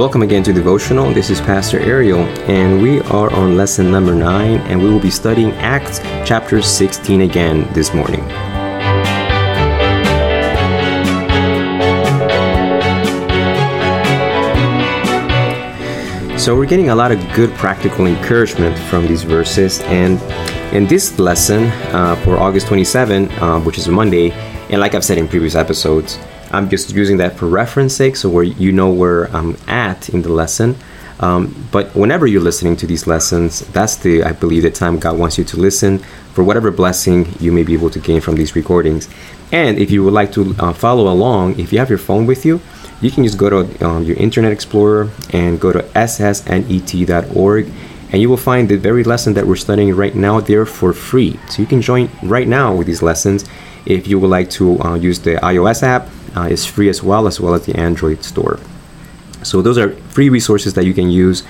Welcome again to Devotional. This is Pastor Ariel, and we are on lesson number 9, and we will be studying Acts chapter 16 again this morning. So we're getting a lot of good practical encouragement from these verses, and in this lesson for August 27, which is Monday, and like I've said in previous episodes, I'm just using that for reference sake, so where you know where I'm at in the lesson. But whenever you're listening to these lessons, that's I believe the time God wants you to listen for whatever blessing you may be able to gain from these recordings. And if you would like to follow along, if you have your phone with you, you can just go to your Internet Explorer and go to ssnet.org, and you will find the very lesson that we're studying right now there for free. So you can join right now with these lessons. If you would like to use the iOS app, it's free as well as the Android store. So those are free resources that you can use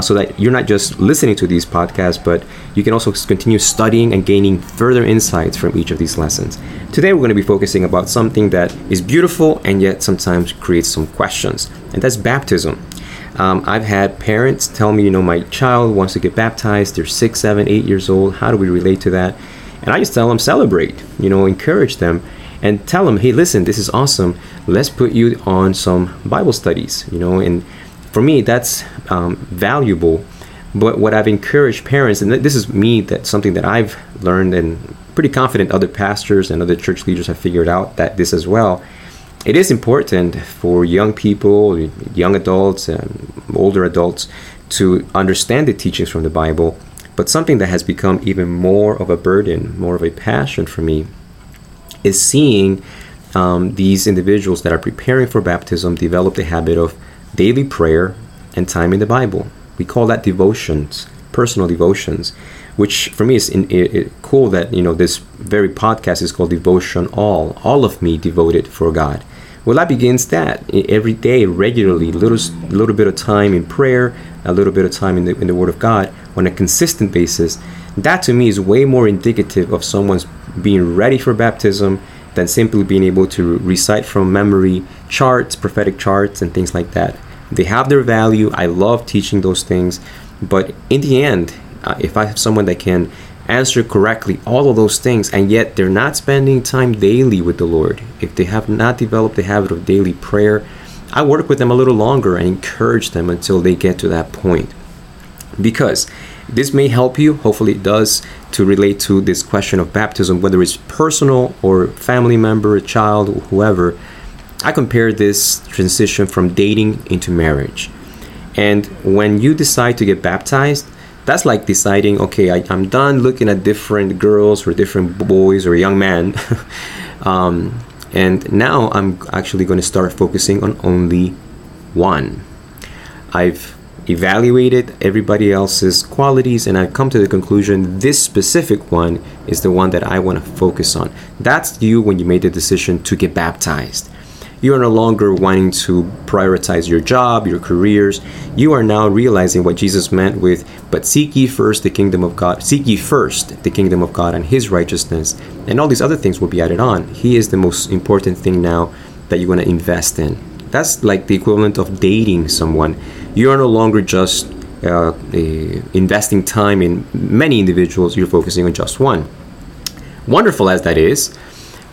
so that you're not just listening to these podcasts, but you can also continue studying and gaining further insights from each of these lessons. Today, we're going to be focusing about something that is beautiful and yet sometimes creates some questions, and that's baptism. I've had parents tell me, my child wants to get baptized. They're 6, 7, 8 years old. How do we relate to that? And I just tell them, celebrate, encourage them. And tell them, hey, listen, this is awesome. Let's put you on some Bible studies, And for me, that's valuable. But what I've encouraged parents, and this is me, that's something that I've learned and pretty confident other pastors and other church leaders have figured out that this as well. It is important for young people, young adults, and older adults to understand the teachings from the Bible. But something that has become even more of a burden, more of a passion for me, is seeing these individuals that are preparing for baptism develop the habit of daily prayer and time in the Bible. We call that devotions, personal devotions, which for me is cool that, this very podcast is called Devotion All of Me Devoted for God. Well, that begins that every day, regularly, little bit of time in prayer, a little bit of time in the Word of God on a consistent basis. That to me is way more indicative of someone's being ready for baptism than simply being able to recite from memory charts, prophetic charts, and things like that. They have their value. I love teaching those things. But in the end, if I have someone that can answer correctly all of those things, and yet they're not spending time daily with the Lord, if they have not developed the habit of daily prayer, I work with them a little longer and encourage them until they get to that point. Because this may help you, hopefully it does, to relate to this question of baptism, whether it's personal or family member, a child, or whoever. I compare this transition from dating into marriage. And when you decide to get baptized, that's like deciding, okay, I'm done looking at different girls or different boys or young men. And now I'm actually going to start focusing on only one. I've evaluated everybody else's qualities, and I come to the conclusion this specific one is the one that I want to focus on. That's you when you made the decision to get baptized. You are no longer wanting to prioritize your job, your careers. You are now realizing what Jesus meant with, but seek ye first the kingdom of God. Seek ye first the kingdom of God and his righteousness, and all these other things will be added on. He is the most important thing now that you want to invest in. That's like the equivalent of dating someone. You are no longer just investing time in many individuals. You're focusing on just one. Wonderful as that is,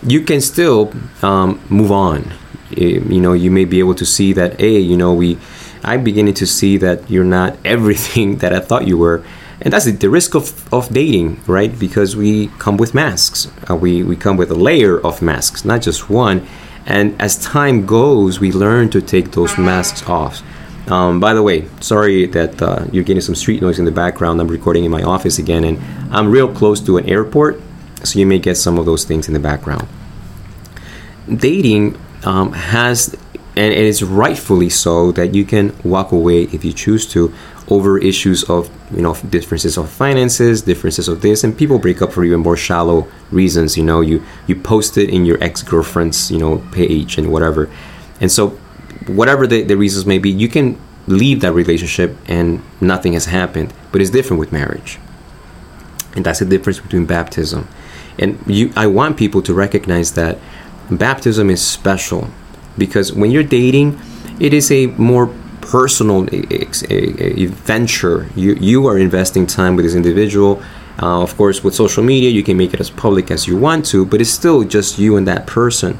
you can still move on. You may be able to see that, hey, I'm beginning to see that you're not everything that I thought you were. And that's the risk of dating, right? Because we come with masks. We come with a layer of masks, not just one. And as time goes, we learn to take those masks off. By the way, sorry that you're getting some street noise in the background. I'm recording in my office again, and I'm real close to an airport, so you may get some of those things in the background. Dating has, and it is rightfully so, that you can walk away if you choose to over issues of, differences of finances, differences of this, and people break up for even more shallow reasons. You post it in your ex-girlfriend's, page and whatever. And so whatever the reasons may be, you can leave that relationship and nothing has happened. But it's different with marriage. And that's the difference between baptism. And I want people to recognize that baptism is special, because when you're dating, it is a more personal venture. You are investing time with this individual. Of course, with social media, you can make it as public as you want to, but it's still just you and that person.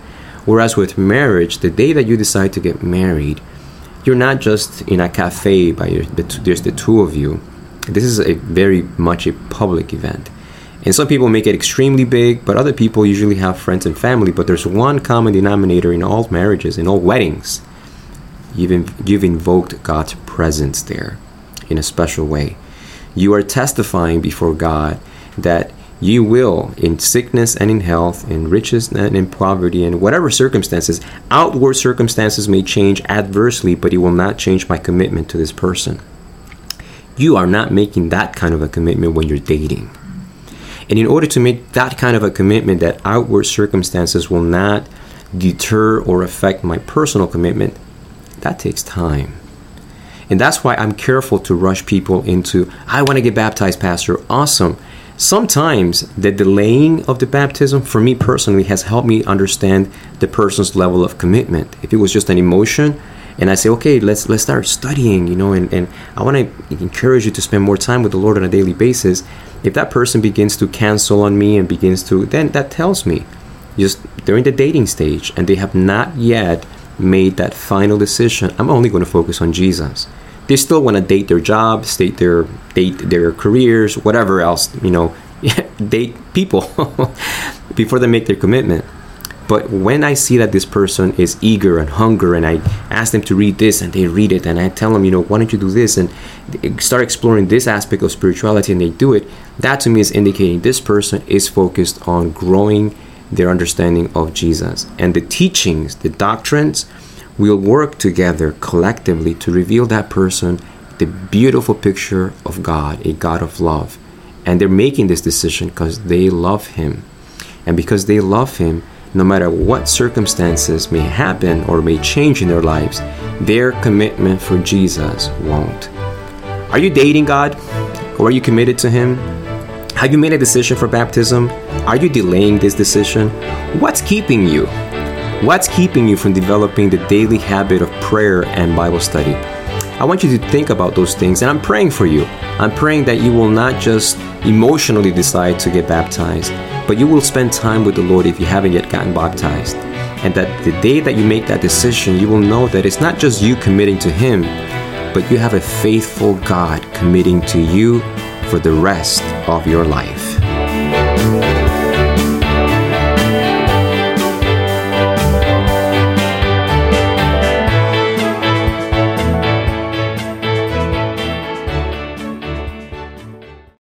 Whereas with marriage, the day that you decide to get married, you're not just in a cafe there's the two of you. This is a very much a public event. And some people make it extremely big, but other people usually have friends and family. But there's one common denominator in all marriages, in all weddings. You've invoked God's presence there in a special way. You are testifying before God that you will, in sickness and in health, in riches and in poverty, and whatever circumstances, outward circumstances may change adversely, but it will not change my commitment to this person. You are not making that kind of a commitment when you're dating. And in order to make that kind of a commitment, that outward circumstances will not deter or affect my personal commitment, that takes time. And that's why I'm careful to rush people into, I want to get baptized, Pastor. Awesome. Sometimes the delaying of the baptism, for me personally, has helped me understand the person's level of commitment. If it was just an emotion, and I say, okay, let's start studying, and I want to encourage you to spend more time with the Lord on a daily basis. If that person begins to cancel on me and then that tells me just they're in the dating stage and they have not yet made that final decision. I'm only going to focus on Jesus. They still want to date their job, date their careers, whatever else, date people before they make their commitment. But when I see that this person is eager and hunger, and I ask them to read this and they read it, and I tell them, why don't you do this and start exploring this aspect of spirituality, and they do it, that to me is indicating this person is focused on growing their understanding of Jesus. And the teachings, the doctrines will work together collectively to reveal that person the beautiful picture of God, a God of love. And they're making this decision because they love Him. And because they love Him, no matter what circumstances may happen or may change in their lives, their commitment for Jesus won't. Are you dating God? Or are you committed to Him? Have you made a decision for baptism? Are you delaying this decision? What's keeping you? What's keeping you from developing the daily habit of prayer and Bible study? I want you to think about those things, and I'm praying for you. I'm praying that you will not just emotionally decide to get baptized, but you will spend time with the Lord if you haven't yet gotten baptized. And that the day that you make that decision, you will know that it's not just you committing to Him, but you have a faithful God committing to you for the rest of your life.